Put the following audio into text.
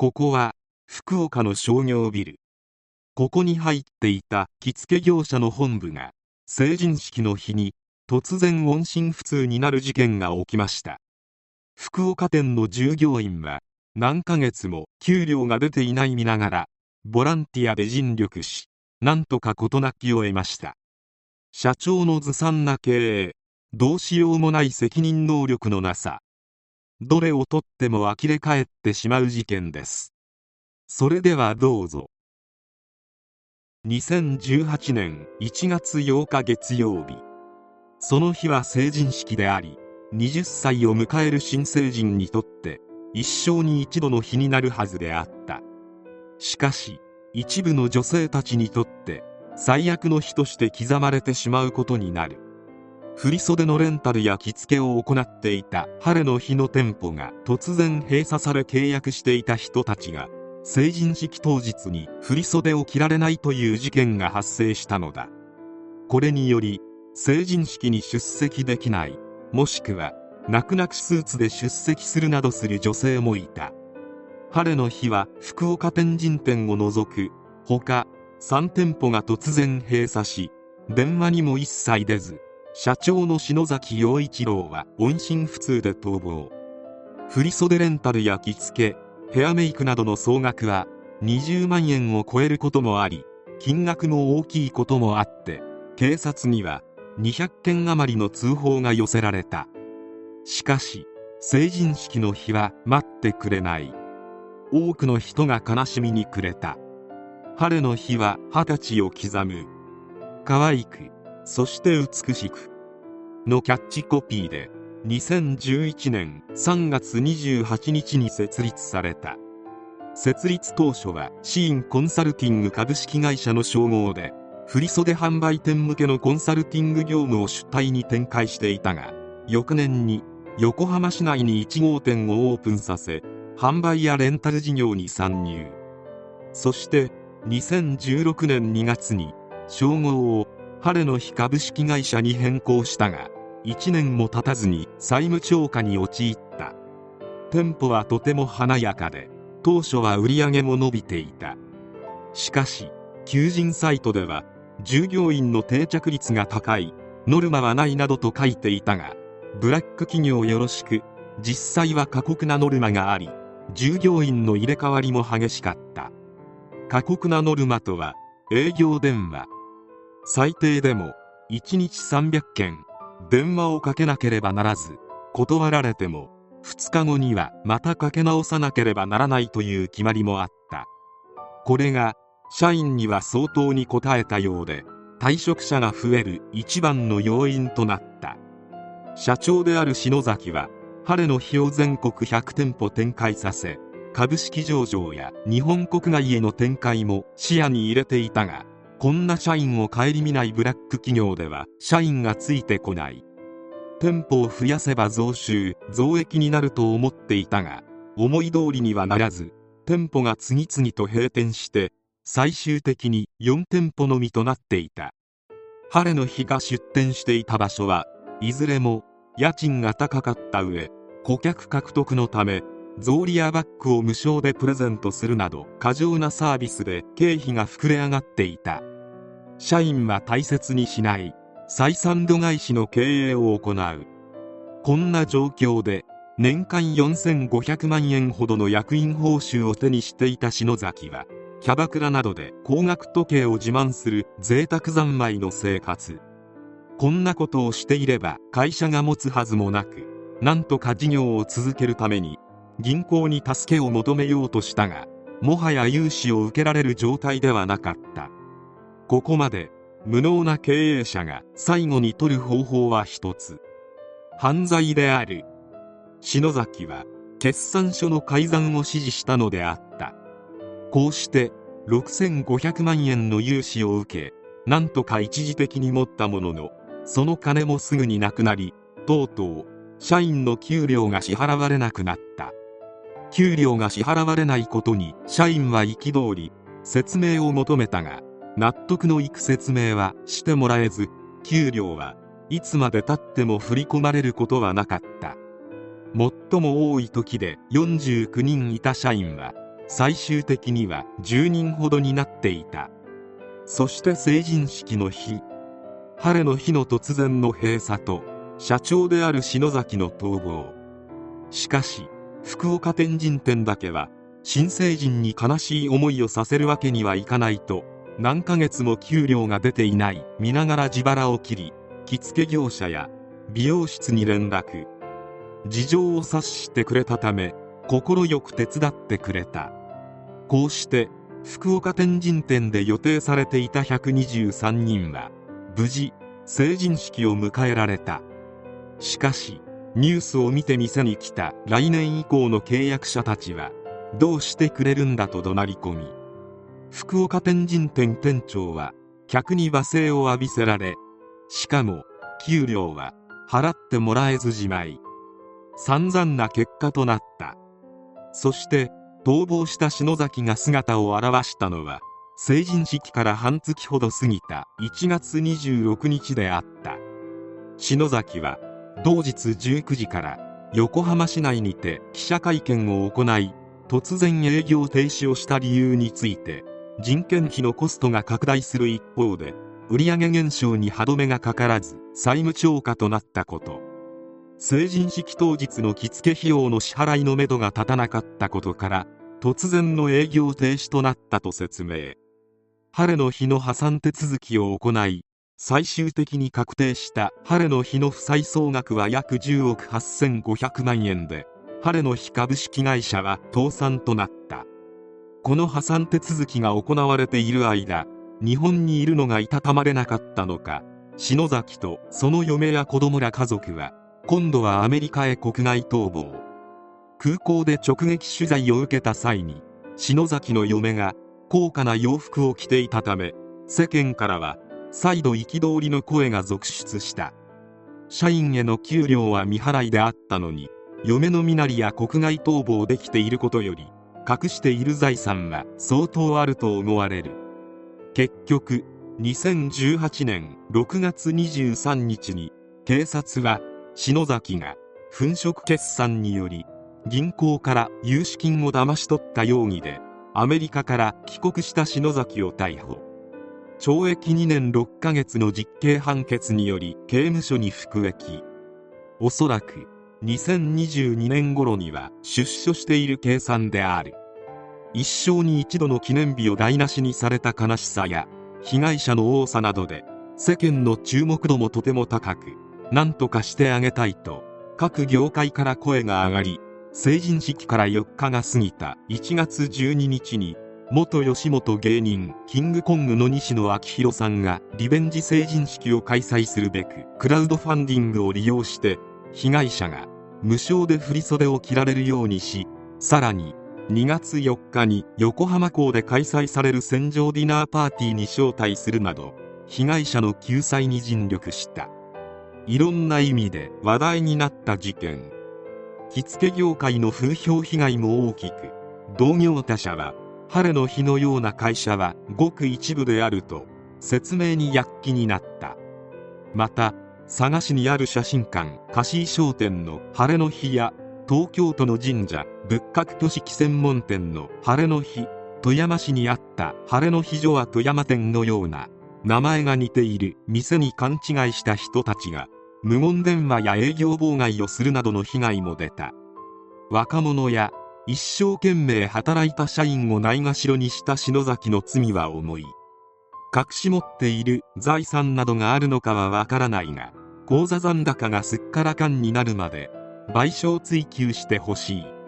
ここは福岡の商業ビル。ここに入っていた着付け業者の本部が成人式の日に突然音信不通になる事件が起きました。福岡店の従業員は何ヶ月も給料が出ていない身ながらボランティアで尽力し、なんとか事なきを得ました。社長のずさんな経営、どうしようもない責任能力のなさ、どれをとっても呆れ返ってしまう事件です。それではどうぞ。2018年1月8日月曜日。その日は成人式であり、20歳を迎える新成人にとって、一生に一度の日になるはずであった。しかし、一部の女性たちにとって、最悪の日として刻まれてしまうことになる。振袖のレンタルや着付けを行っていた晴れの日の店舗が突然閉鎖され、契約していた人たちが成人式当日に振袖を着られないという事件が発生したのだ。これにより、成人式に出席できない、もしくは泣く泣くスーツで出席するなどする女性もいた。晴れの日は福岡天神店を除く他3店舗が突然閉鎖し、電話にも一切出ず、社長の篠崎陽一郎は音信不通で逃亡。振袖レンタルや着付け、ヘアメイクなどの総額は20万円を超えることもあり、金額も大きいこともあって、警察には200件余りの通報が寄せられた。しかし、成人式の日は待ってくれない。多くの人が悲しみに暮れた。晴れの日は20歳を刻む。可愛く、そして美しく。のキャッチコピーで、2011年3月28日に設立された。設立当初はシーンコンサルティング株式会社の称号で、振袖販売店向けのコンサルティング業務を主体に展開していたが、翌年に横浜市内に1号店をオープンさせ、販売やレンタル事業に参入。そして2016年2月に称号を晴れの日株式会社に変更したが、1年も経たずに債務超過に陥った。店舗はとても華やかで、当初は売り上げも伸びていた。しかし、求人サイトでは、従業員の定着率が高い、ノルマはないなどと書いていたが、ブラック企業よろしく、実際は過酷なノルマがあり、従業員の入れ替わりも激しかった。過酷なノルマとは、営業電話。最低でも、1日300件。電話をかけなければならず、断られても2日後にはまたかけ直さなければならないという決まりもあった。これが社員には相当に応えたようで、退職者が増える一番の要因となった。社長である篠崎は晴れの日を全国100店舗展開させ、株式上場や日本国外への展開も視野に入れていたが、こんな社員を顧みないブラック企業では社員がついてこない。店舗を増やせば増収増益になると思っていたが、思い通りにはならず、店舗が次々と閉店して、最終的に4店舗のみとなっていた。晴れの日が出店していた場所はいずれも家賃が高かった上、顧客獲得のため草履やバッグを無償でプレゼントするなど、過剰なサービスで経費が膨れ上がっていた。社員は大切にしない、採算度外視の経営を行う。こんな状況で、年間4500万円ほどの役員報酬を手にしていた篠崎は、キャバクラなどで高額時計を自慢する贅沢三昧の生活。こんなことをしていれば会社が持つはずもなく、なんとか事業を続けるために、銀行に助けを求めようとしたが、もはや融資を受けられる状態ではなかった。ここまで無能な経営者が最後に取る方法は一つ、犯罪である。篠崎は決算書の改ざんを指示したのであった。こうして6500万円の融資を受け、なんとか一時的に持ったものの、その金もすぐになくなり、とうとう社員の給料が支払われなくなった。給料が支払われないことに社員は憤り、説明を求めたが、納得のいく説明はしてもらえず、給料はいつまでたっても振り込まれることはなかった。最も多い時で49人いた社員は、最終的には10人ほどになっていた。そして成人式の日、晴れの日の突然の閉鎖と社長である篠崎の逃亡。しかし福岡天神店だけは新成人に悲しい思いをさせるわけにはいかないと、何ヶ月も給料が出ていない見ながら自腹を切り、着付け業者や美容室に連絡、事情を察してくれたため快く手伝ってくれた。こうして福岡天神店で予定されていた123人は無事成人式を迎えられた。しかしニュースを見て店に来た来年以降の契約者たちは、どうしてくれるんだと怒鳴り込み、福岡天神店店長は客に罵声を浴びせられ、しかも給料は払ってもらえずじまい。散々な結果となった。そして逃亡した篠崎が姿を現したのは、成人式から半月ほど過ぎた1月26日であった。篠崎は同日19時から横浜市内にて記者会見を行い、突然営業停止をした理由について、人件費のコストが拡大する一方で売上減少に歯止めがかからず債務超過となったこと、成人式当日の着付け費用の支払いのめどが立たなかったことから突然の営業停止となったと説明。晴れの日の破産手続きを行い、最終的に確定した晴れの日の負債総額は約10億8500万円で、晴れの日株式会社は倒産となった。この破産手続きが行われている間、日本にいるのがいたたまれなかったのか、篠崎とその嫁や子供ら家族は今度はアメリカへ国外逃亡。空港で直撃取材を受けた際に、篠崎の嫁が高価な洋服を着ていたため、世間からは再度憤りの声が続出した。社員への給料は未払いであったのに、嫁の身なりや国外逃亡できていることより隠している財産は相当あると思われる。結局2018年6月23日に警察は、篠崎が粉飾決算により銀行から融資金を騙し取った容疑でアメリカから帰国した篠崎を逮捕。懲役2年6ヶ月の実刑判決により刑務所に服役。おそらく2022年頃には出所している計算である。一生に一度の記念日を台無しにされた悲しさや被害者の多さなどで、世間の注目度もとても高く、何とかしてあげたいと各業界から声が上がり、成人式から4日が過ぎた1月12日に、元吉本芸人キングコングの西野昭弘さんがリベンジ成人式を開催するべくクラウドファンディングを利用して、被害者が無償で振り袖を着られるようにし、さらに2月4日に横浜港で開催される船上ディナーパーティーに招待するなど、被害者の救済に尽力した。いろんな意味で話題になった事件。着付け業界の風評被害も大きく、同業他社は晴れの日のような会社はごく一部であると説明に躍起になった。また佐賀市にある写真館貸衣商店の晴れの日や、東京都の神社仏閣挙式専門店の晴れの日、富山市にあった晴れの日所は富山店のような名前が似ている店に勘違いした人たちが無言電話や営業妨害をするなどの被害も出た。若者や一生懸命働いた社員をないがしろにした篠崎の罪は重い。隠し持っている財産などがあるのかはわからないが、口座残高がすっからかんになるまで賠償追求してほしい。